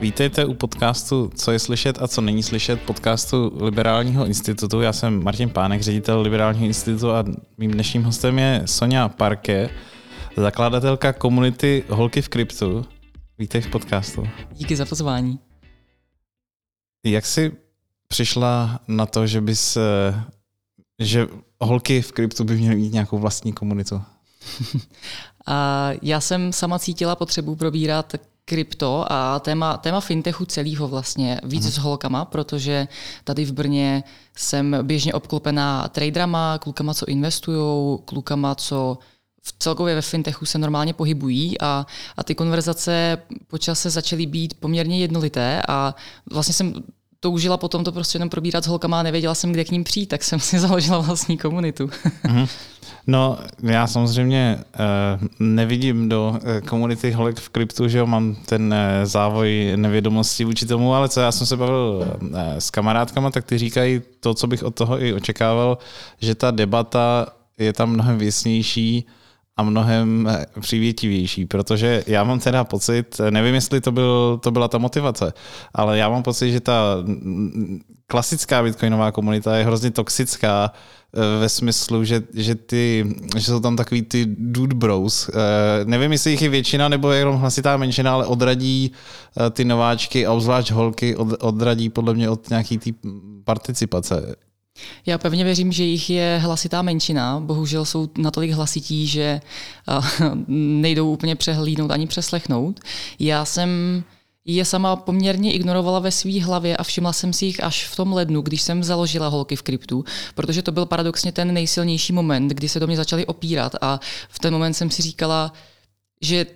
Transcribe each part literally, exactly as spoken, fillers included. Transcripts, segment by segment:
Vítejte u podcastu Co je slyšet a co není slyšet, podcastu Liberálního institutu. Já jsem Martin Pánek, ředitel Liberálního institutu a mým dnešním hostem je Sonja Parke, zakladatelka komunity Holky v kryptu. Vítej v podcastu. Díky za pozvání. Jak jsi přišla na to, že bys, že Holky v kryptu by měly mít nějakou vlastní komunitu? A já jsem sama cítila potřebu probírat krypto a téma, téma fintechu celého vlastně víc Aha. s holkama, protože tady v Brně jsem běžně obklopená traderama, klukama, co investujou, klukama, co v celkově ve fintechu se normálně pohybují a, a ty konverzace po čase začaly být poměrně jednolité a vlastně jsem toužila potom to prostě jenom probírat s holkama a nevěděla jsem, kde k ním přijít, tak jsem si založila vlastní komunitu. No, já samozřejmě uh, nevidím do komunity holek v kryptu, že jo, mám ten uh, závoj nevědomostí vůči tomu, ale co já jsem se bavil uh, s kamarádkama, tak ty říkají to, co bych od toho i očekával, že ta debata je tam mnohem věcnější a mnohem přívětivější, protože já mám teda pocit, nevím, jestli to, byl, to byla ta motivace, ale já mám pocit, že ta klasická bitcoinová komunita je hrozně toxická ve smyslu, že, že, ty, že jsou tam takový ty dude bros. Nevím, jestli jich je většina, nebo je jenom hlasitá menšina, ale odradí ty nováčky a obzvlášť holky odradí podle mě od nějaký ty participace. Já pevně věřím, že jich je hlasitá menšina. Bohužel jsou natolik hlasití, že nejdou úplně přehlídnout ani přeslechnout. Já jsem je sama poměrně ignorovala ve svý hlavě a všimla jsem si jich až v tom lednu, když jsem založila Holky v kryptu, protože to byl paradoxně ten nejsilnější moment, kdy se do mě začaly opírat a v ten moment jsem si říkala, že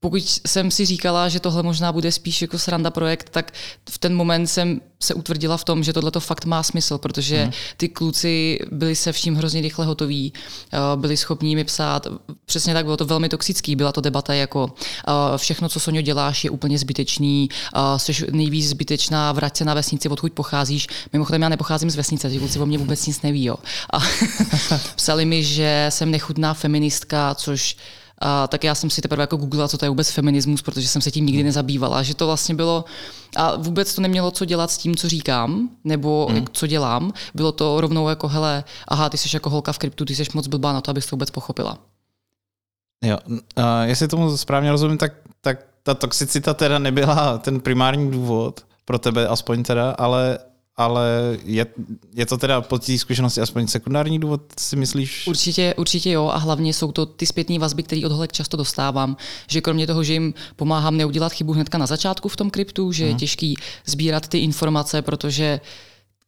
pokud jsem si říkala, že tohle možná bude spíš jako sranda projekt, tak v ten moment jsem se utvrdila v tom, že tohle to fakt má smysl, protože ty kluci byli se vším hrozně rychle hotoví, byli schopní mi psát. Přesně tak, bylo to velmi toxický, byla to debata jako všechno, co Soňo děláš, je úplně zbytečný, jsi nejvíc zbytečná, vrať se na vesnici, odkud pocházíš. Mimochodem já nepocházím z vesnice, ty kluci o mě vůbec nic neví. Jo. A psali mi, že jsem nechutná feministka, což a tak já jsem si teprve jako googlila, co to je vůbec feminismus, protože jsem se tím nikdy nezabývala, že to vlastně bylo a vůbec to nemělo co dělat s tím, co říkám, nebo mm. co dělám. Bylo to rovnou jako hele, aha, ty jsi jako holka v kryptu, ty jsi moc blbá na to, abys to vůbec pochopila. Jo, a jestli tomu správně rozumím, tak, tak ta toxicita teda nebyla ten primární důvod pro tebe aspoň teda, ale ale je, je to teda po té zkušenosti aspoň sekundární důvod, si myslíš? Určitě, určitě jo a hlavně jsou to ty zpětné vazby, které od holek často dostávám, že kromě toho, že jim pomáhám neudělat chybu hnedka na začátku v tom kryptu, že hmm. je těžký sbírat ty informace, protože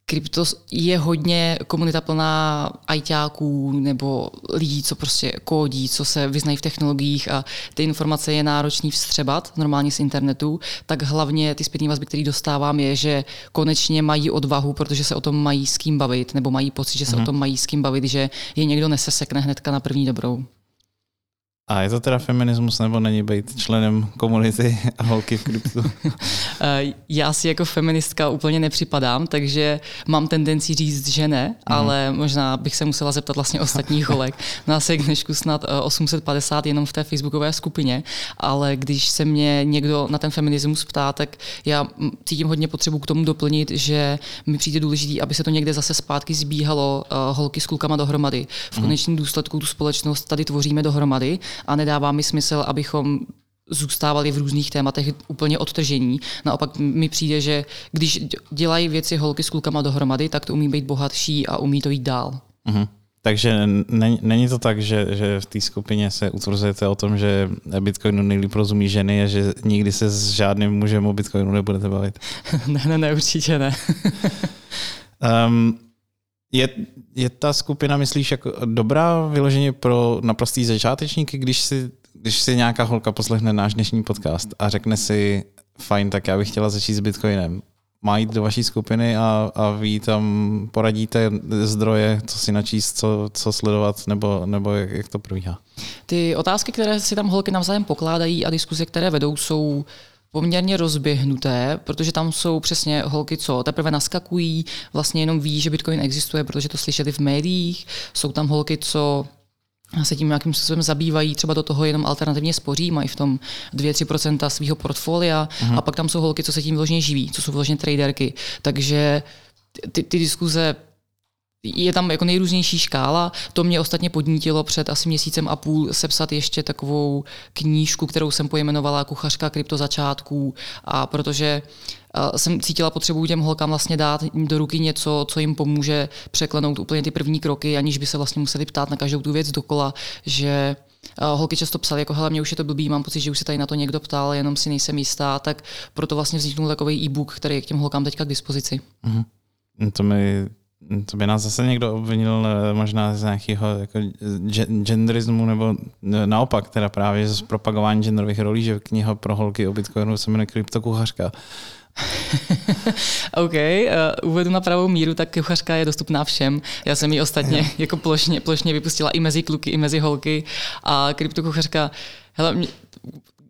krypto je hodně komunita plná ajťáků nebo lidí, co prostě kódí, co se vyznají v technologiích a ty informace je náročný vstřebat normálně z internetu, tak hlavně ty zpětné vazby, které dostávám, je, že konečně mají odvahu, protože se o tom mají s kým bavit, nebo mají pocit, že se mhm. o tom mají s kým bavit, že je někdo nesesekne hnedka na první dobrou. A je to teda feminismus, nebo není být členem komunity a Holky v kryptu? Já si jako feministka úplně nepřipadám, takže mám tendenci říct, že ne, mm. ale možná bych se musela zeptat vlastně ostatních holek. Nás je k dnešku snad osm set padesát jenom v té facebookové skupině, ale když se mě někdo na ten feminismus ptá, tak já cítím hodně potřebu k tomu doplnit, že mi přijde důležitý, aby se to někde zase zpátky zbíhalo holky s klukama dohromady. V konečném důsledku tu společnost tady tvoříme dohromady, a nedává mi smysl, abychom zůstávali v různých tématech úplně odtržení. Naopak mi přijde, že když dělají věci holky s klukama dohromady, tak to umí být bohatší a umí to jít dál. Mhm. Takže není, není to tak, že, že v té skupině se utvrzujete o tom, že Bitcoinu nejlíp rozumí ženy a že nikdy se s žádným mužem o Bitcoinu nebudete bavit? Ne, ne, ne, určitě ne. um, Je, je ta skupina, myslíš, jako dobrá vyloženě pro naprostý začátečníky, když si, když si nějaká holka poslechne náš dnešní podcast a řekne si, fajn, tak já bych chtěla začít s Bitcoinem. Má jít do vaší skupiny a, a vy tam poradíte zdroje, co si načíst, co, co sledovat, nebo, nebo jak, jak to probíhá? Ty otázky, které si tam holky navzájem pokládají a diskuze, které vedou, jsou poměrně rozběhnuté, protože tam jsou přesně holky, co teprve naskakují, vlastně jenom ví, že Bitcoin existuje, protože to slyšeli v médiích. Jsou tam holky, co se tím nějakým způsobem zabývají, třeba do toho jenom alternativně spoří, mají v tom dvě až tři procenta svého portfolia, mm-hmm. a pak tam jsou holky, co se tím vložně živí, co jsou vložně traderky. Takže ty, ty diskuze, je tam jako nejrůznější škála. To mě ostatně podnítilo před asi měsícem a půl sepsat ještě takovou knížku, kterou jsem pojmenovala Kuchařka kryptozačátků, a protože jsem cítila potřebu těm holkám vlastně dát do ruky něco, co jim pomůže překlenout úplně ty první kroky, aniž by se vlastně museli ptát na každou tu věc dokola, že holky často psaly, jako hele, mě už je to blbý, mám pocit, že už se tady na to někdo ptal, jenom si nejsem jistá, tak proto vlastně vzniknul takový e-book, který je k těm holkám teďka k dispozici. Mhm. To mi... To by nás zase někdo obvinil možná z nějakého jako genderismu, nebo naopak, teda právě z propagování genderových rolí, že kniha pro holky o Bitcoinu se jmenuje Kryptokuchařka. OK, uh, uvedu na pravou míru, tak kuchařka je dostupná všem. Já jsem ji ostatně yeah. jako plošně, plošně vypustila i mezi kluky, i mezi holky. A Kryptokuchařka, hele, mě,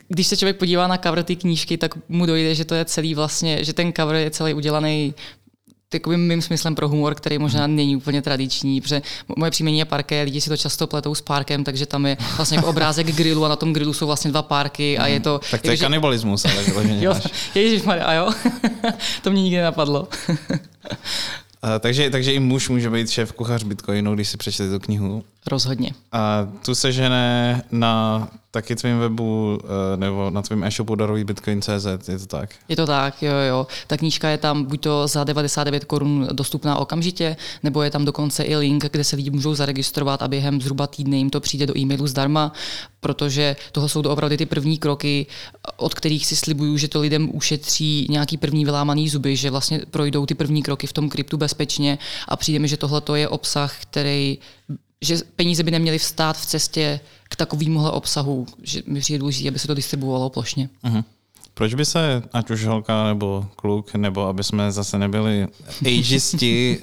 když se člověk podívá na cover té knížky, tak mu dojde, že to je celý vlastně, že ten cover je celý udělaný takovým mým smyslem pro humor, který možná není úplně tradiční, protože moje příjmení je Parke, lidi si to často pletou s Parkem, takže tam je vlastně jako obrázek grilu a na tom grilu jsou vlastně dva parky a je to... Tak to je že... kanibalismus, ale jo, ježišmarja, a jo, to mě nikdy nenapadlo. A, takže, takže i muž může být šéf kuchař Bitcoinu, když si přečte tu knihu. Rozhodně. A tu se žene na taky tvým webu nebo na tvým e-shopu daruj bitcoin tečka cé zet, je to tak? Je to tak, jo, jo. Ta knížka je tam buď to za devadesát devět korun dostupná okamžitě, nebo je tam dokonce i link, kde se lidi můžou zaregistrovat a během zhruba týdne jim to přijde do e-mailu zdarma, protože tohle jsou doopravdy ty první kroky, od kterých si slibuju, že to lidem ušetří nějaký první vylámaný zuby, že vlastně projdou ty první kroky v tom kryptu bezpečně, a přijde mi, že tohle je obsah, který... že peníze by neměly vstát v cestě k takovýmuhle obsahu, že mi přijde důležité, aby se to distribuovalo plošně. Uh-huh. Proč by se, ať už holka nebo kluk, nebo aby jsme zase nebyli ageisti,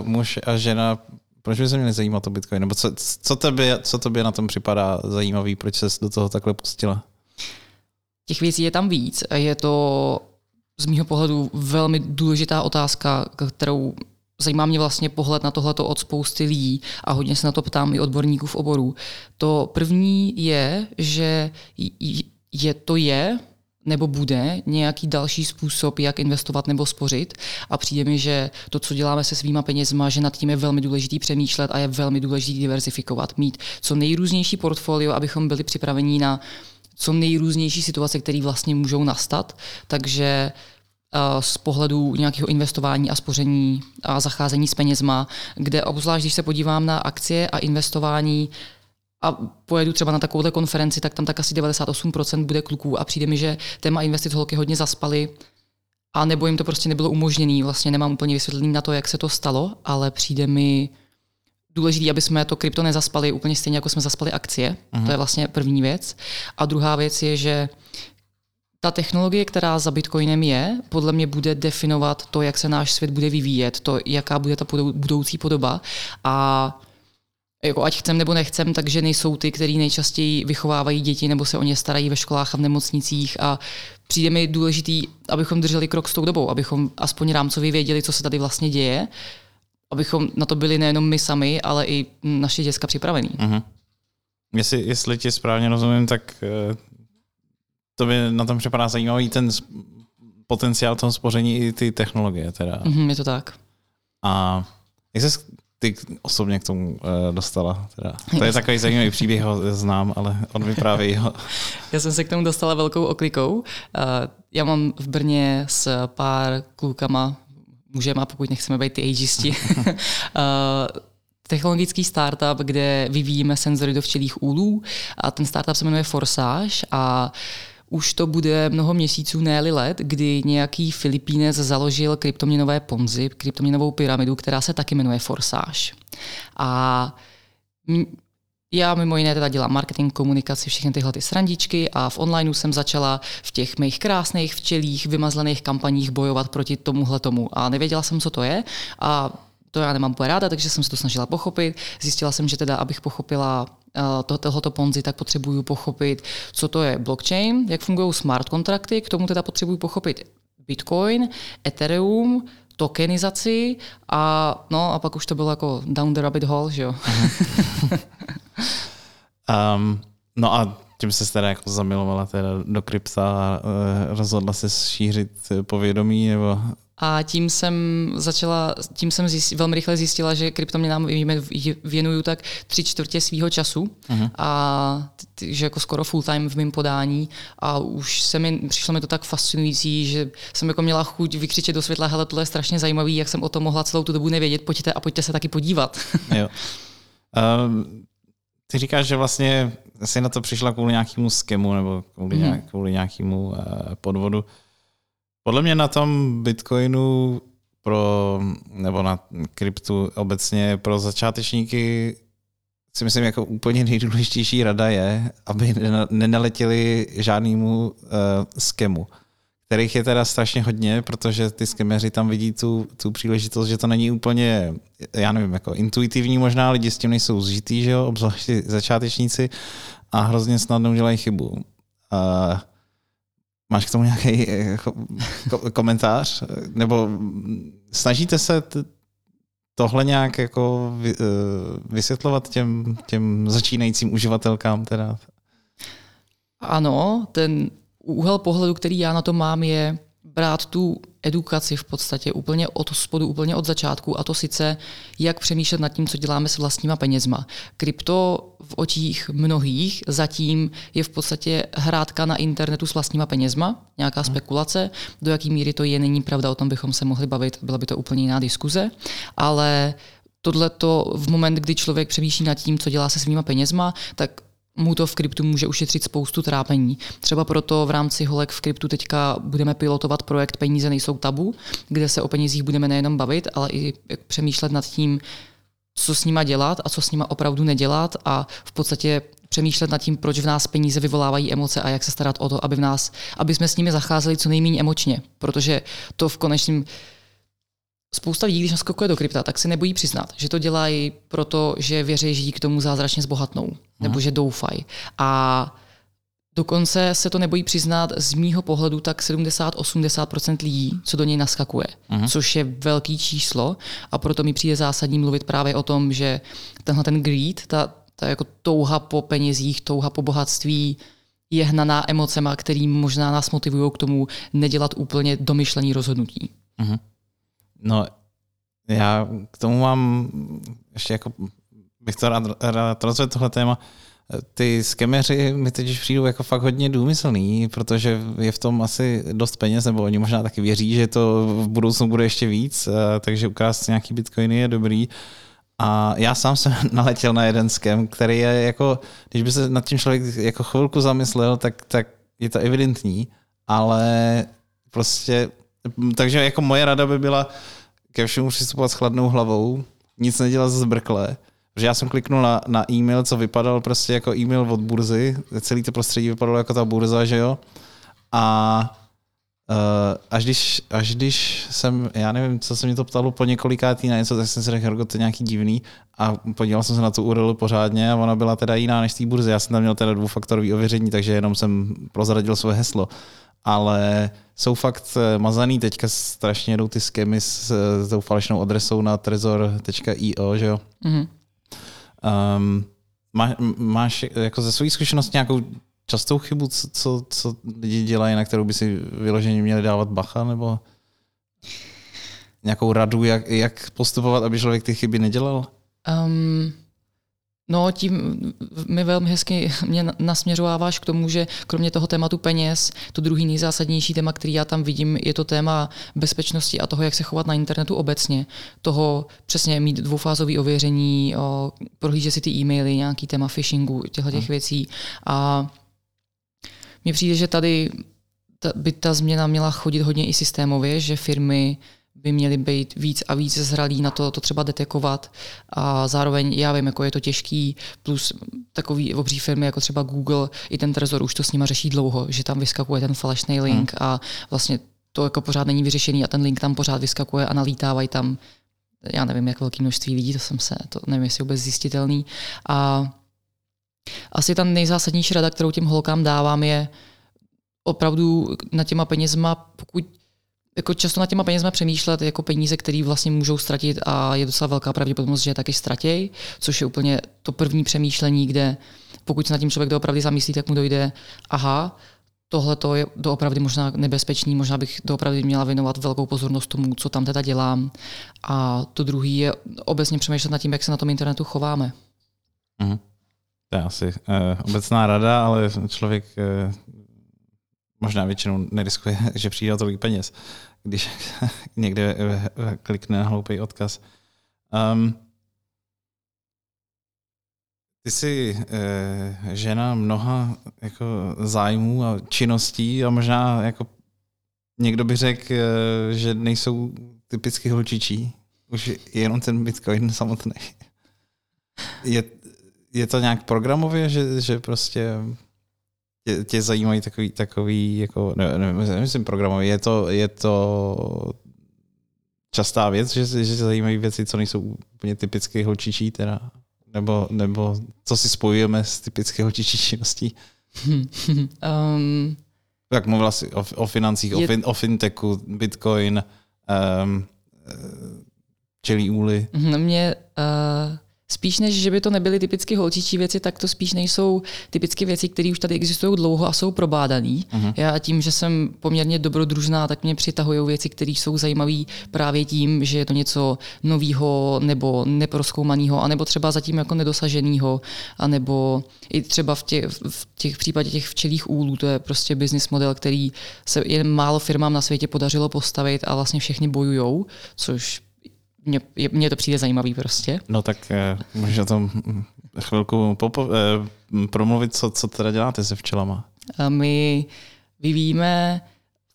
uh, muž a žena, proč by se měli zajímat o Bitcoin? Nebo co, co, tebě, co tebě na tom připadá zajímavý, proč ses do toho takhle pustila? Těch věcí je tam víc. Je to z mýho pohledu velmi důležitá otázka, kterou... Zajímá mě vlastně pohled na tohleto od spousty lidí a hodně se na to ptám i odborníků v oboru. To první je, že je to je nebo bude nějaký další způsob, jak investovat nebo spořit, a přijde mi, že to, co děláme se svýma penězma, že nad tím je velmi důležitý přemýšlet a je velmi důležitý diverzifikovat, mít co nejrůznější portfolio, abychom byli připraveni na co nejrůznější situace, které vlastně můžou nastat, takže z pohledu nějakého investování a spoření a zacházení s penězma, kde obzvlášť, když se podívám na akcie a investování a pojedu třeba na takovouhle konferenci, tak tam tak asi devadesát osm procent bude kluků a přijde mi, že téma investic holky hodně zaspaly a nebo jim to prostě nebylo umožněné. Vlastně nemám úplně vysvětlení na to, jak se to stalo, ale přijde mi důležité, aby jsme to krypto nezaspali úplně stejně, jako jsme zaspali akcie. Aha. To je vlastně první věc. A druhá věc je, že ta technologie, která za Bitcoinem je, podle mě bude definovat to, jak se náš svět bude vyvíjet, to, jaká bude ta budoucí podoba. A jako ať chcem nebo nechcem, takže nejsou ty, který nejčastěji vychovávají děti nebo se o ně starají ve školách a v nemocnicích. A přijde mi důležitý, abychom drželi krok s tou dobou, abychom aspoň rámcově věděli, co se tady vlastně děje, abychom na to byli nejenom my sami, ale i naše děcka připravení. Uh-huh. Jestli, jestli ti správně rozumím, tak... To by na tom připadá zajímavý ten potenciál toho spoření i ty technologie. Teda. Mm-hmm, je to tak. A jak jsi ty osobně k tomu dostala? Teda? To je takový zajímavý příběh, ho znám, ale on vypráví ho. Já jsem se k tomu dostala velkou oklikou. Já mám v Brně s pár klukama, můžeme, a pokud nechceme být ty ageisti, technologický startup, kde vyvíjíme senzory do včelích úlů, a ten startup se jmenuje Forsage a už to bude mnoho měsíců, ne-li let, kdy nějaký Filipínec založil kryptoměnové ponzi, kryptoměnovou pyramidu, která se taky jmenuje Forsage. A já mimo jiné teda dělám marketing, komunikaci, všechny tyhle ty srandičky, a v onlineu jsem začala v těch mých krásných včelích vymazlených kampaních bojovat proti tomuhletomu. A nevěděla jsem, co to je, a to já nemám úplně ráda, takže jsem se to snažila pochopit. Zjistila jsem, že teda, abych pochopila uh, tohoto ponzi, tak potřebuju pochopit, co to je blockchain, jak fungují smart kontrakty, k tomu teda potřebuju pochopit Bitcoin, Ethereum, tokenizaci a no a pak už to bylo jako down the rabbit hole, že jo. Um, no a tím se teda jako zamilovala teda do krypta a rozhodla se šířit povědomí, nebo... A tím jsem začala, tím jsem zjistila, velmi rychle zjistila, že kryptoměnám věnuju tak tři čtvrtě svýho času, uh-huh. a t- že jako skoro full time v mém podání, a už se mi, přišlo mi to tak fascinující, že jsem jako měla chuť vykřičet do světla, hele, tohle je strašně zajímavý, jak jsem o tom mohla celou tu dobu nevědět, pojďte a pojďte se taky podívat. Jo. Um, ty říkáš, že vlastně jsi na to přišla kvůli nějakému skemu nebo kvůli, hmm. nějak, kvůli nějakému uh, podvodu. Podle mě na tom Bitcoinu pro, nebo na kryptu obecně pro začátečníky si myslím jako úplně nejdůležitější rada je, aby nenaletěli žádnému uh, skemu, kterých je teda strašně hodně, protože ty skemeři tam vidí tu, tu příležitost, že to není úplně, já nevím, jako intuitivní možná, lidi s tím nejsou zžitý, že jo, obzvlášť začátečníci, a hrozně snadno udělají chybu. Uh, Máš k tomu nějaký komentář? Nebo snažíte se tohle nějak jako vysvětlovat těm, těm začínajícím uživatelkám? Teda? Ano, ten úhel pohledu, který já na to mám, je brát tu edukaci v podstatě úplně od spodu, úplně od začátku, a to sice jak přemýšlet nad tím, co děláme s vlastníma penězma. Krypto v očích mnohých zatím je v podstatě hrátka na internetu s vlastníma penězma, nějaká spekulace, do jaký míry to je, není pravda, o tom bychom se mohli bavit, byla by to úplně jiná diskuze, ale tohleto v moment, kdy člověk přemýšlí nad tím, co dělá se svýma penězma, tak mu to v kryptu může ušetřit spoustu trápení. Třeba proto v rámci Holek v kryptu teďka budeme pilotovat projekt Peníze nejsou tabu, kde se o penězích budeme nejenom bavit, ale i přemýšlet nad tím, co s nima dělat a co s nima opravdu nedělat, a v podstatě přemýšlet nad tím, proč v nás peníze vyvolávají emoce a jak se starat o to, aby v nás, aby jsme s nimi zacházeli co nejméně emočně, protože to v konečném spousta lidí, když naskakuje do krypta, tak se nebojí přiznat, že to dělají proto, že věří, že díky tomu zázračně zbohatnou, nebo že doufají. A dokonce se to nebojí přiznat, z mýho pohledu tak sedmdesát až osmdesát procent lidí, co do něj naskakuje, uh-huh. což je velký číslo, a proto mi přijde zásadní mluvit právě o tom, že tenhle ten greed, ta, ta jako touha po penězích, touha po bohatství je hnaná emocema, který možná nás motivují k tomu nedělat úplně domyšlení rozhodnutí. Uh-huh. No, já k tomu mám ještě jako, bych to rád, rád rozvedl tohle téma. Ty skemeři mi teď přijdou jako fakt hodně důmyslný, protože je v tom asi dost peněz, nebo oni možná taky věří, že to v budoucnu bude ještě víc, takže ukrást nějaký bitcoiny je dobrý. A já sám jsem naletěl na jeden skem, který je jako, když by se nad tím člověk jako chvilku zamyslel, tak, tak je to evidentní, ale prostě... Takže jako moje rada by byla ke všemu přistupovat s chladnou hlavou, nic nedělat zbrkle, protože já jsem kliknul na, na e-mail, co vypadal prostě jako e-mail od burzy, celý to prostředí vypadalo jako ta burza, že jo, a uh, až, když, až když jsem, já nevím, co se mě to ptalo po několikátý na něco, tak jsem si řekl, Hergo, to je nějaký divný, a podíval jsem se na tu U R L pořádně a ona byla teda jiná než té burzy, já jsem tam měl teda dvoufaktorový ověření, takže jenom jsem prozradil svoje heslo. Ale jsou fakt mazaný, teďka strašně jdou ty skemy s, s tou falešnou adresou na trezor tečka io, že jo? Mm-hmm. Um, má, máš jako ze své zkušenosti nějakou častou chybu, co, co, co lidi dělají, na kterou by si vyloženě měli dávat bacha, nebo nějakou radu, jak, jak postupovat, aby člověk ty chyby nedělal? Um... No, tím mi velmi hezky mě nasměřováváš k tomu, že kromě toho tématu peněz, to druhý nejzásadnější téma, který já tam vidím, je to téma bezpečnosti a toho, jak se chovat na internetu obecně. Toho přesně mít dvoufázové ověření, prohlížet si ty e-maily, nějaký téma phishingu, těchto těch věcí. A mně přijde, že tady by ta změna měla chodit hodně i systémově, že firmy by měly být víc a víc zralí na to, to třeba detekovat, a zároveň já vím, jako je to těžký, plus takový obří firmy jako třeba Google, i ten Trezor už to s nima řeší dlouho, že tam vyskakuje ten falešný link hmm. a vlastně to jako pořád není vyřešený a ten link tam pořád vyskakuje a nalítávají tam, já nevím, jak velké množství lidí, to jsem se, to nevím, jestli vůbec zjistitelný. A asi ta nejzásadnější rada, kterou těm holkám dávám, je opravdu na těma penězma, pokud jako často nad těma penězma přemýšlet jako peníze, které vlastně můžou ztratit, a je docela velká pravděpodobnost, že je taky ztratěj, což je úplně to první přemýšlení, kde pokud se nad tím člověk doopravdy zamyslí, tak mu dojde, aha, tohle to je doopravdy možná nebezpečný, možná bych doopravdy měla věnovat velkou pozornost tomu, co tam teda dělám. A to druhý je obecně přemýšlet nad tím, jak se na tom internetu chováme. Mhm. To je asi eh, obecná rada, ale člověk eh, možná většinou neriskuje, že přijde o tolik peněz, když někde eh, klikne na hloupý odkaz. Um, Ty jsi eh, žena mnoha jako zájmů a činností a možná jako někdo by řekl, eh, že nejsou typicky holčičí. Už jenom ten Bitcoin samotný. Je, je to nějak programově, že, že prostě tě, tě zajímají takový, takový jako, ne, nemyslím programově, je to, je to častá věc, že, že tě zajímají věci, co nejsou úplně typicky holčičí teda. Nebo, nebo co si spojujeme s typicky holčičí činností? um, tak mluvila jsi o, o financích, je, o, fin, o fintechu, Bitcoin, um, čelí úly. Mě uh, spíš než, že by to nebyly typicky holčičí věci, tak to spíš nejsou typicky věci, které už tady existují dlouho a jsou probádané. Uh-huh. Já tím, že jsem poměrně dobrodružná, tak mě přitahují věci, které jsou zajímavé právě tím, že je to něco nového nebo neprozkoumaného, anebo třeba zatím jako nedosaženého, anebo i třeba v těch, v těch případě těch včelých úlů, to je prostě business model, který se jen málo firmám na světě podařilo postavit a vlastně všichni bojujou, což Mně, mně to přijde zajímavý prostě. No tak eh, můžeš o tom chvilku popo- eh, promluvit, co, co teda děláte se včelama. A my vyvíjíme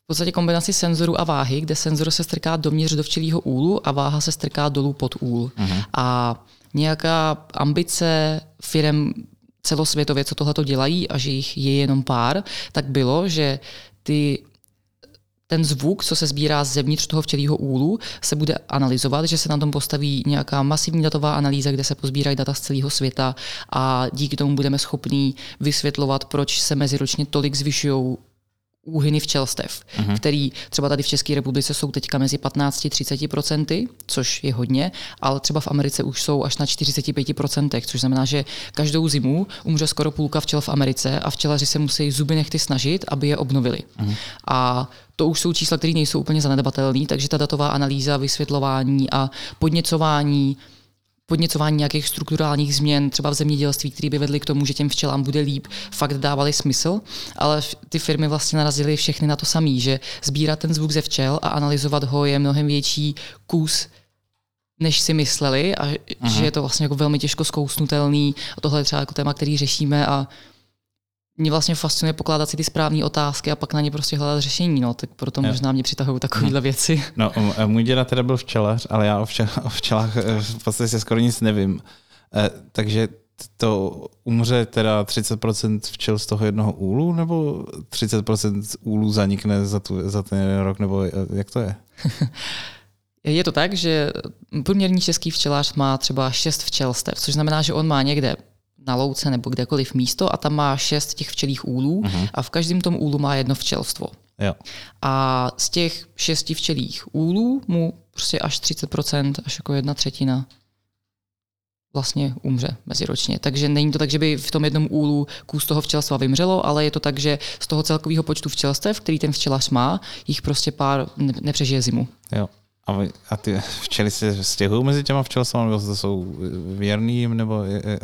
v podstatě kombinaci senzoru a váhy, kde senzor se strká dovnitř do včelího úlu a váha se strká dolů pod úl. Uh-huh. A nějaká ambice firem celosvětově, co tohleto dělají a že jich je jenom pár, tak bylo, že ty ten zvuk, co se sbírá zevnitř toho včelího úlu, se bude analyzovat, že se na tom postaví nějaká masivní datová analýza, kde se pozbírají data z celého světa a díky tomu budeme schopní vysvětlovat, proč se meziročně tolik zvyšují úhyny včelstev, uh-huh. který třeba tady v České republice jsou teďka mezi patnáct až třicet procent, což je hodně, ale třeba v Americe už jsou až na čtyřicet pět procent, což znamená, že každou zimu umře skoro půlka včel v Americe a včelaři se musí zuby nehty snažit, aby je obnovili. Uh-huh. A to už jsou čísla, které nejsou úplně zanedbatelné, takže ta datová analýza, vysvětlování a podněcování podněcování nějakých strukturálních změn, třeba v zemědělství, které by vedly k tomu, že těm včelám bude líp, fakt dávaly smysl, ale ty firmy vlastně narazily všechny na to samé, že sbírat ten zvuk ze včel a analyzovat ho je mnohem větší kus, než si mysleli a Aha. že je to vlastně jako velmi těžko zkousnutelný a tohle je třeba jako téma, který řešíme a mě vlastně fascinuje pokládat si ty správné otázky a pak na ně prostě hledat řešení, no, tak proto možná mě přitahují takovéhle věci. No, můj děda teda byl včelař, ale já o, včel, o včelách v podstatě skoro nic nevím. Eh, takže to umře teda třicet procent včel z toho jednoho úlu, nebo třicet procent úlu zanikne za, tu, za ten rok, nebo jak to je? Je to tak, že průměrný český včelář má třeba šest včelstev, což znamená, že on má někde na louce nebo kdekoliv místo a tam má šest těch včelých úlů uh-huh. a v každém tom úlu má jedno včelstvo. Jo. A z těch šesti včelých úlů mu prostě až třicet procent, až jako jedna třetina vlastně umře meziročně. Takže není to tak, že by v tom jednom úlu kus toho včelstva vymřelo, ale je to tak, že z toho celkového počtu včelstev, který ten včelař má, jich prostě pár nepřežije zimu. Jo. A ty včely se stěhují mezi těma včelstvama, nebo to jsou věrný jim, nebo... Je...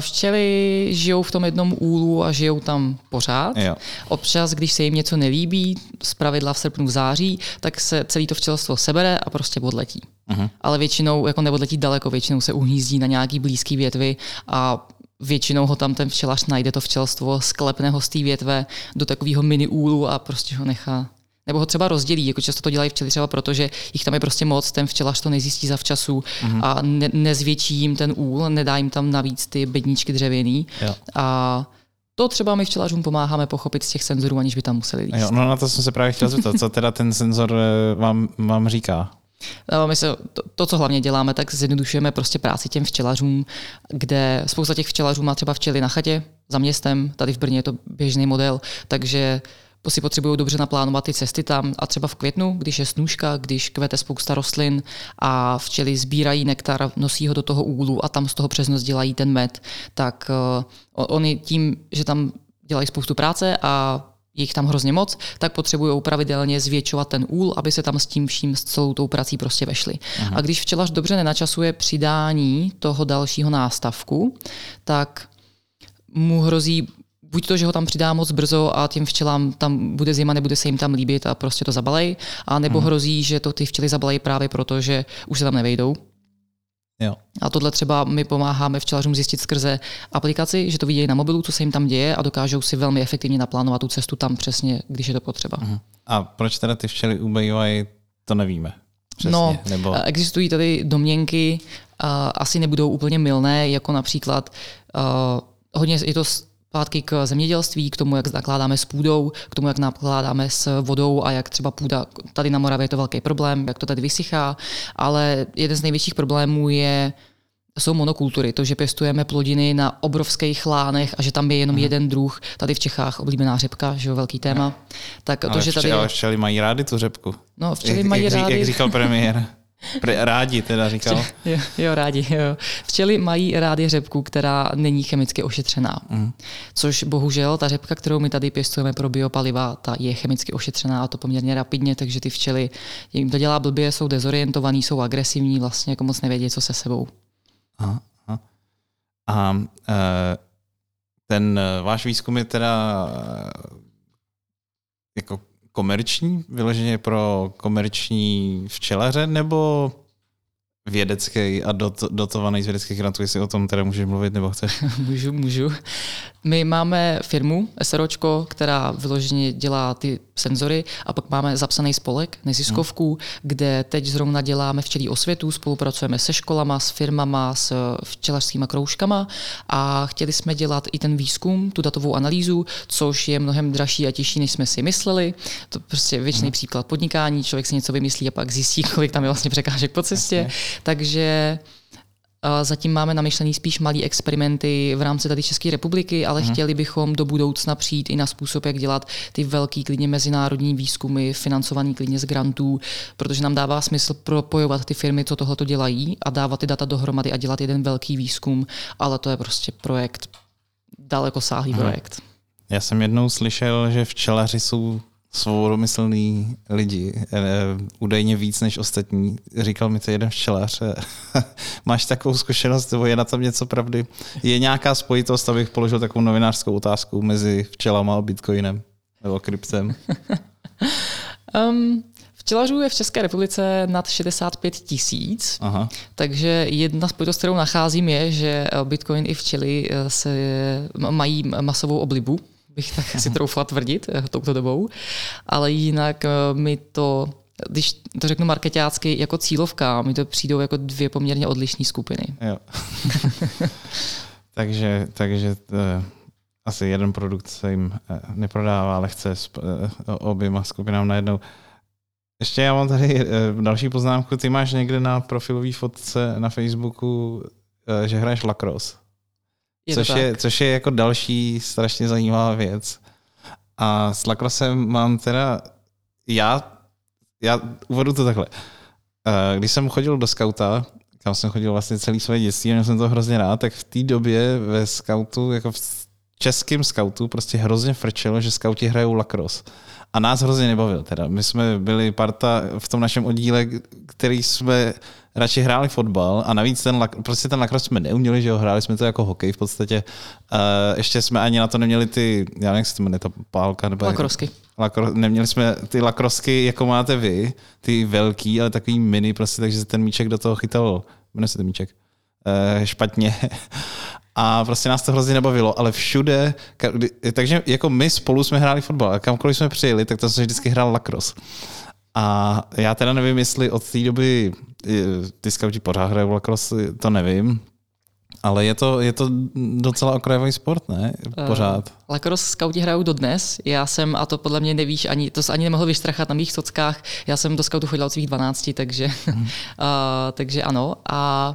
Včely žijou v tom jednom úlu a žijou tam pořád. Jo. Občas, když se jim něco nelíbí, zpravidla v srpnu, v září, tak se celé to včelstvo sebere a prostě odletí. Uh-huh. Ale většinou jako neodletí daleko, většinou se uhnízdí na nějaký blízký větvy a většinou ho tam ten včelař najde to včelstvo, sklepne ho z té větve do takového mini úlu a prostě ho nechá. Nebo ho třeba rozdělí, jako často to dělají včely třeba proto, že jich tam je prostě moc, ten včelař to nezjistí zavčasu mm-hmm. a ne- nezvětší jim ten úl, nedá jim tam navíc ty bedníčky dřevěný. Jo. A to třeba my včelařům pomáháme pochopit z těch senzorů, aniž by tam museli líst. Jo, no na to jsem se právě chtěl zeptat, co teda ten senzor vám, vám říká? No, my se, to, to, co hlavně děláme, tak zjednodušujeme prostě práci těm včelařům, kde spousta těch včelařů má třeba včely na chatě, za městem, tady v Brně je to běžný model, takže si potřebují dobře naplánovat ty cesty tam a třeba v květnu, když je snůška, když kvete spousta rostlin a včely sbírají nektar, nosí ho do toho úlu a tam z toho přes noc dělají ten med, tak uh, oni tím, že tam dělají spoustu práce a je jich tam hrozně moc, tak potřebují pravidelně zvětšovat ten úl, aby se tam s tím vším, s celou tou prací prostě vešli. Aha. A když včelař dobře nenačasuje přidání toho dalšího nástavku, tak mu hrozí buď to, že ho tam přidá moc brzo a tím včelám tam bude zima, nebude se jim tam líbit a prostě to zabalej, a nebo Aha. hrozí, že to ty včely zabalejí právě proto, že už se tam nevejdou. Jo. A tohle třeba my pomáháme včelařům zjistit skrze aplikaci, že to vidějí na mobilu, co se jim tam děje a dokážou si velmi efektivně naplánovat tu cestu tam přesně, když je to potřeba. Aha. A proč teda ty včely ubývají, to nevíme. Přesně, no, nebo... existují tady domněnky, uh, asi nebudou úplně mylné, jako například uh, hodně je to zpátky k zemědělství, k tomu, jak nakládáme s půdou, k tomu, jak nakládáme s vodou a jak třeba půda, tady na Moravě je to velký problém, jak to tady vysychá, ale jeden z největších problémů je, jsou monokultury, to, že pěstujeme plodiny na obrovských lánech a že tam je jenom Aha. jeden druh, tady v Čechách oblíbená řepka, že jo, velký téma. Tak to, ale že tady... včely mají rádi tu řepku. No, včely jak, mají jak, rádi. Jak říkal premiér. Rádi teda říkal. Včely, jo, jo, rádi. Jo. Včely mají rádi řepku, která není chemicky ošetřená. Mm. Což bohužel ta řepka, kterou my tady pěstujeme pro biopaliva, ta je chemicky ošetřená a to poměrně rapidně, takže ty včely jim to dělá blbě, jsou dezorientovaný, jsou agresivní, vlastně jako moc nevědí, co se sebou. Aha, aha. A uh, ten uh, váš výzkum je teda uh, jako komerční, vyloženě pro komerční včelaře, nebo vědecký a dot, dotovaný z vědeckých grantů, jestli o tom teda můžeš mluvit, nebo chceš? můžu, můžu. My máme firmu, SROčko, která vyloženě dělá ty senzory a pak máme zapsaný spolek, neziskovku, hmm. kde teď zrovna děláme včelí osvětu, spolupracujeme se školama, s firmama, s včelařskýma kroužkama a chtěli jsme dělat i ten výzkum, tu datovou analýzu, což je mnohem dražší a těžší, než jsme si mysleli. To prostě věčný hmm. příklad podnikání, člověk si něco vymyslí a pak zjistí, kolik tam je vlastně překážek po cestě. Okay. Takže... zatím máme namyšlený spíš malý experimenty v rámci tady České republiky, ale hmm. chtěli bychom do budoucna přijít i na způsob, jak dělat ty velký, klidně mezinárodní výzkumy, financovaný klidně z grantů, protože nám dává smysl propojovat ty firmy, co tohleto dělají a dávat ty data dohromady a dělat jeden velký výzkum, ale to je prostě projekt, dalekosáhlý hmm. projekt. Já jsem jednou slyšel, že včelaři jsou svobodomyslný lidi, e, údajně víc než ostatní. Říkal mi to jeden včelař. Máš takovou zkušenost, nebo je na tom něco pravdy? Je nějaká spojitost, abych položil takovou novinářskou otázku mezi včelama a Bitcoinem nebo kryptem? um, včelařů je v České republice nad šedesát pět tisíc, takže jedna spojitost, kterou nacházím, je, že Bitcoin i včely se mají masovou oblibu, bych tak si troufla tvrdit touto dobou, ale jinak mi to, když to řeknu marketácky, jako cílovka, mi to přijdou jako dvě poměrně odlišné skupiny. Jo. takže takže to, asi jeden produkt se jim neprodává, ale chce oběma skupinám najednou. Ještě já mám tady další poznámku. Ty máš někde na profilové fotce na Facebooku, že hraješ lakros. Je což, je, což je jako další strašně zajímavá věc. A s lakrosem mám teda... Já, já uvedu to takhle. Když jsem chodil do skauta, kam jsem chodil vlastně celý své dětství, měl jsem to hrozně rád, tak v té době ve skautu, jako v českém skautu, prostě hrozně frčelo, že skauti hrajou lakros. A nás hrozně nebavil teda. My jsme byli parta v tom našem oddíle, který jsme... radši hráli fotbal a navíc ten, prostě ten lakros jsme neuměli, že jo, hráli jsme to jako hokej v podstatě. Uh, ještě jsme ani na to neměli ty, já nevím, jak se to jmenuje, ta pálka nebo... Lakrosky. Lakro, neměli jsme ty lakrosky, jako máte vy, ty velký, ale takový mini prostě, takže se ten míček do toho chytal, jmenuje se ten míček, uh, špatně. A prostě nás to hrozně nebavilo, ale všude, takže jako my spolu jsme hráli fotbal a kamkoliv jsme přijeli, tak tam jsme vždycky hrál lakros. A já teda nevím, jestli od té doby ty skauti pořád hrajou lakros, to nevím, ale je to, je to docela okrajový sport, ne? Pořád. Uh, lakros skauti hrajou dodnes, já jsem, a to podle mě nevíš, ani, to jsi ani nemohl vyštrachat na mých sockách, já jsem do skautu chodila od svých dvanácti, takže, hmm. uh, takže ano. A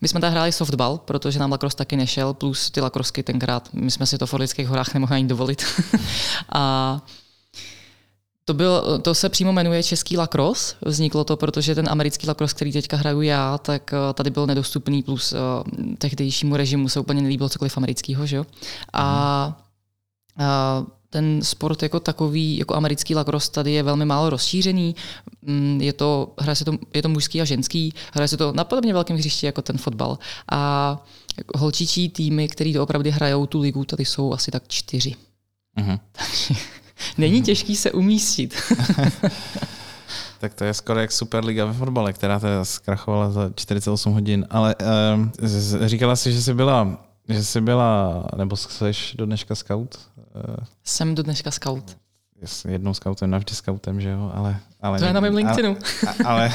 my jsme tam hráli softball, protože nám lakros taky nešel, plus ty lakrosky tenkrát, my jsme si to v Orlických horách nemohli ani dovolit. a To, byl, to se přímo jmenuje Český lakros. Vzniklo to, protože ten americký lakros, který teďka hraju já, tak tady byl nedostupný, plus uh, tehdejšímu režimu se úplně nelíbilo cokoliv amerického, že jo? A uh, ten sport jako takový, jako americký lakros, tady je velmi málo rozšířený. Je to, hraje se to, je to mužský a ženský, hraje se to na podobně velkém hřišti jako ten fotbal. A holčičí týmy, který doopravdy hrajou tu ligu, tady jsou asi tak čtyři. Uh-huh. Takže není těžký se umístit. Tak to je skoro jak Superliga ve fotbale, která teda zkrachovala za čtyřicet osm hodin. Ale uh, říkala jsi, že jsi byla, že jsi byla, nebo jsi do dneška scout? Uh, Jsem do dneška scout. Jednou scoutem, navždy scoutem, že jo? Ale, ale to je na mém LinkedInu. Ale, ale,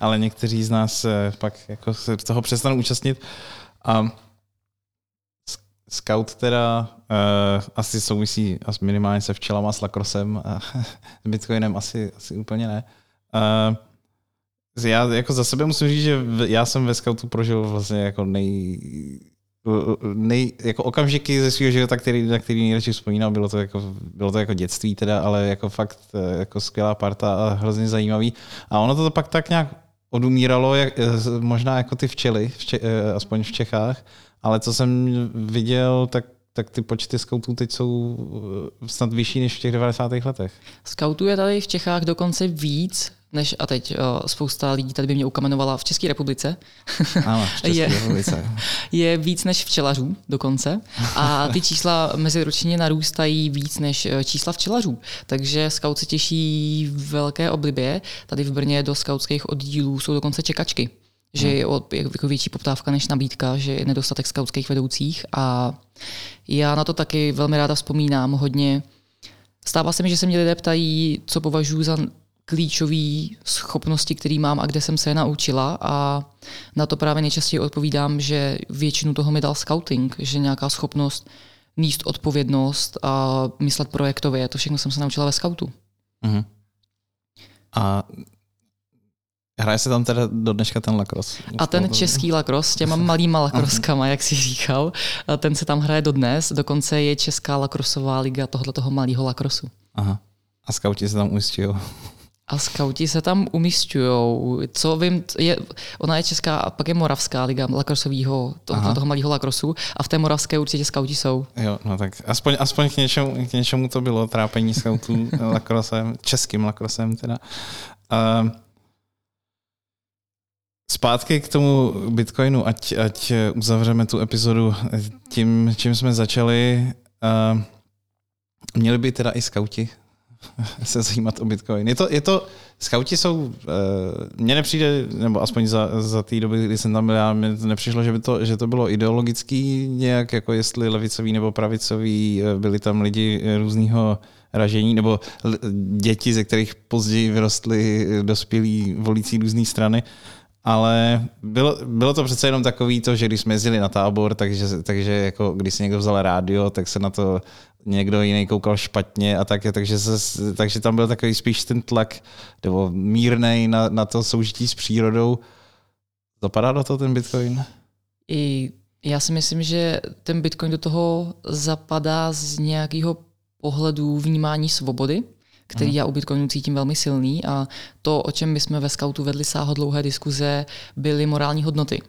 ale někteří z nás pak jako se toho přestanou účastnit. Um, Scout teda uh, asi souvisí asi minimálně se včelama, s lakrosem a s Bitcoinem asi, asi úplně ne. Uh, já jako za sebe musím říct, že já jsem ve Scoutu prožil vlastně jako nej, nej jako okamžiky ze svého života, který, na který nejradši vzpomínám. Bylo to jako, bylo to jako dětství teda, ale jako fakt jako skvělá parta a hrozně zajímavý. A ono to pak tak nějak odumíralo, jak, možná jako ty včely, vče, aspoň v Čechách. Ale co jsem viděl, tak, tak ty počty scoutů teď jsou snad vyšší než v těch devadesátých letech. Scoutů je tady v Čechách dokonce víc, než a teď spousta lidí tady by mě ukamenovala v České republice. Ano, v České je, republice. Je víc než včelařů dokonce. A ty čísla meziročně narůstají víc než čísla včelařů. Takže skaut se těší velké oblibě. Tady v Brně do skautských oddílů jsou dokonce čekačky. Že je jako větší poptávka než nabídka, že je nedostatek skautských vedoucích a já na to taky velmi ráda vzpomínám hodně. Stává se mi, že se mě lidé ptají, co považuji za klíčové schopnosti, které mám a kde jsem se je naučila a na to právě nejčastěji odpovídám, že většinu toho mi dal skauting, že nějaká schopnost nést odpovědnost a myslet projektově, to všechno jsem se naučila ve skautu. Uh-huh. A hraje se tam teda do dneška ten lakros. A ten český lakros s těma malýma lakroskama, jak jsi říkal, ten se tam hraje dodnes. Dokonce je Česká lakrosová liga tohoto malého lakrosu. Aha. A skauti se tam umístujou. A skauti se tam umístujou. Co vím, je, ona je česká a pak je moravská liga lakrosového, toho, toho malého lakrosu a v té moravské určitě skauti jsou. Jo, no tak aspoň, aspoň k, něčemu, k něčemu to bylo, trápení skautů lakrosem, českým lakrosem teda. Um, Zpátky k tomu Bitcoinu, ať, ať uzavřeme tu epizodu tím, čím jsme začali. Uh, měli by teda i skauti se zajímat o Bitcoin. Je to, je to, skauti jsou, uh, mně nepřijde, nebo aspoň za, za té doby, kdy jsem tam byl, já, mně nepřišlo, že, by to, že to bylo ideologický nějak, jako jestli levicový nebo pravicový, byli tam lidi různýho ražení, nebo děti, ze kterých později vyrostly dospělí volící různé strany. Ale bylo, bylo to přece jenom takový to, že když jsme jezdili na tábor, takže, takže jako když si někdo vzal rádio, tak se na to někdo jiný koukal špatně a tak, takže, se, takže tam byl takový spíš ten tlak nebo mírnej na, na to soužití s přírodou. Zapadá do toho ten Bitcoin? I já si myslím, že ten Bitcoin do toho zapadá z nějakého pohledu vnímání svobody, který já u Bitcoinu cítím velmi silný a to, o čem my jsme ve skautu vedli sáhodlouhé diskuze, byly morální hodnoty.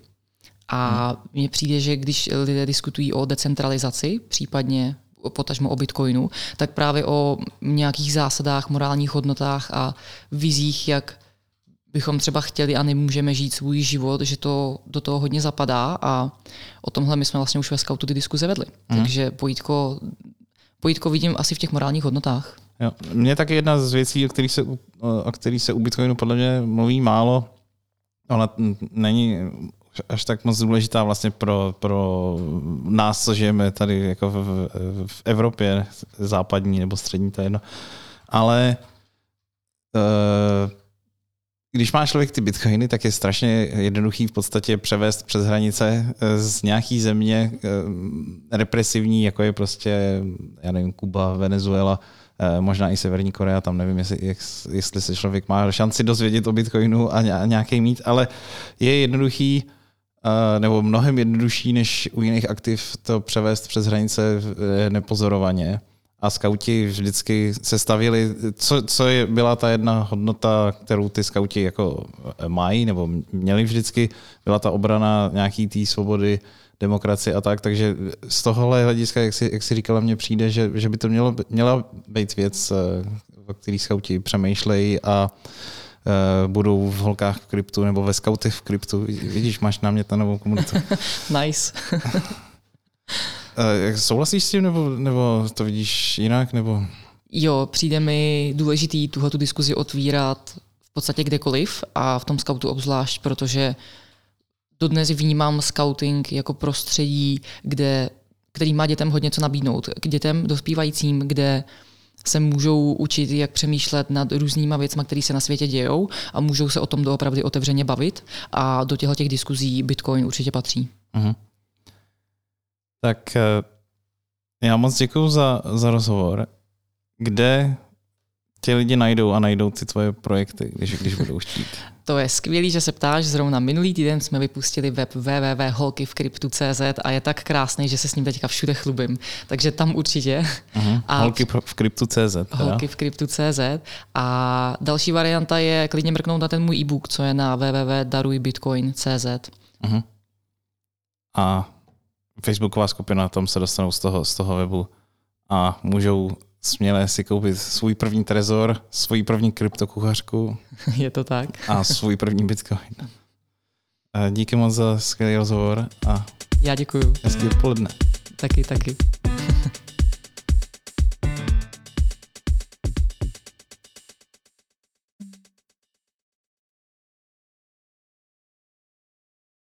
A mně přijde, že když lidé diskutují o decentralizaci, případně potažmo o Bitcoinu, tak právě o nějakých zásadách, morálních hodnotách a vizích, jak bychom třeba chtěli a nemůžeme žít svůj život, že to do toho hodně zapadá a o tomhle my jsme vlastně už ve skautu ty diskuze vedli. Mm. Takže pojítko, pojítko vidím asi v těch morálních hodnotách. Jo. Mně taky jedna z věcí, o kterých se, o kterých se u Bitcoinu podle mě mluví málo, ona není až tak moc důležitá vlastně pro, pro nás, co žijeme tady jako v, v Evropě, západní nebo střední, to je jedno. Ale když má člověk ty Bitcoiny, tak je strašně jednoduchý v podstatě převést přes hranice z nějaký země represivní, jako je prostě, já nevím, Kuba, Venezuela, možná i Severní Korea, tam nevím, jestli, jak, jestli se člověk má šanci dozvědět o Bitcoinu a nějaký mít, ale je jednoduchý, nebo mnohem jednodušší, než u jiných aktiv to převést přes hranice nepozorovaně. a skauti vždycky se stavili, co, co je, byla ta jedna hodnota, kterou ty skauti jako mají, nebo měli vždycky, byla ta obrana nějaký té svobody, demokracie a tak, takže z tohohle hlediska, jak si, jak si říkala, mně přijde, že, že by to mělo, měla být věc, o který skauti přemýšlejí a Uh, budou v Holkách v kryptu nebo ve skautech v kryptu. Vidíš, máš na mě ta novou komunitu. Nice. uh, souhlasíš s tím, nebo, nebo to vidíš jinak? Nebo... Jo, přijde mi důležitý tuhletu diskuzi otvírat v podstatě kdekoliv a v tom skautu obzvlášť, protože dodnes vnímám skauting jako prostředí, kde, který má dětem hodně co nabídnout. K dětem dospívajícím, kde se můžou učit, jak přemýšlet nad různýma věcma, které se na světě dějou a můžou se o tom doopravdy otevřeně bavit a do těchto těch diskuzí Bitcoin určitě patří. Aha. Tak já moc děkuju za, za rozhovor. Kde ti lidi najdou a najdou ty tvoje projekty, když, když budou chtít? To je skvělý, že se ptáš. Zrovna minulý týden jsme vypustili web w w w tečka holky v kryptu tečka c z a je tak krásný, že se s ním teďka všude chlubím. Takže tam určitě. Uh-huh. A holky v kryptu tečka c z. Holky v kryptu tečka c z. A další varianta je klidně mrknout na ten můj e-book, co je na w w w tečka daruj bitcoin tečka c z. Uh-huh. A facebooková skupina, tam se dostanou z toho, z toho webu a můžou směle si koupit svůj první Trezor, svůj první kryptokuchařku. Je to tak. A svůj první Bitcoin. Díky moc za skvělý rozhovor. A já děkuju. Hezký odpoledne. Taky, taky.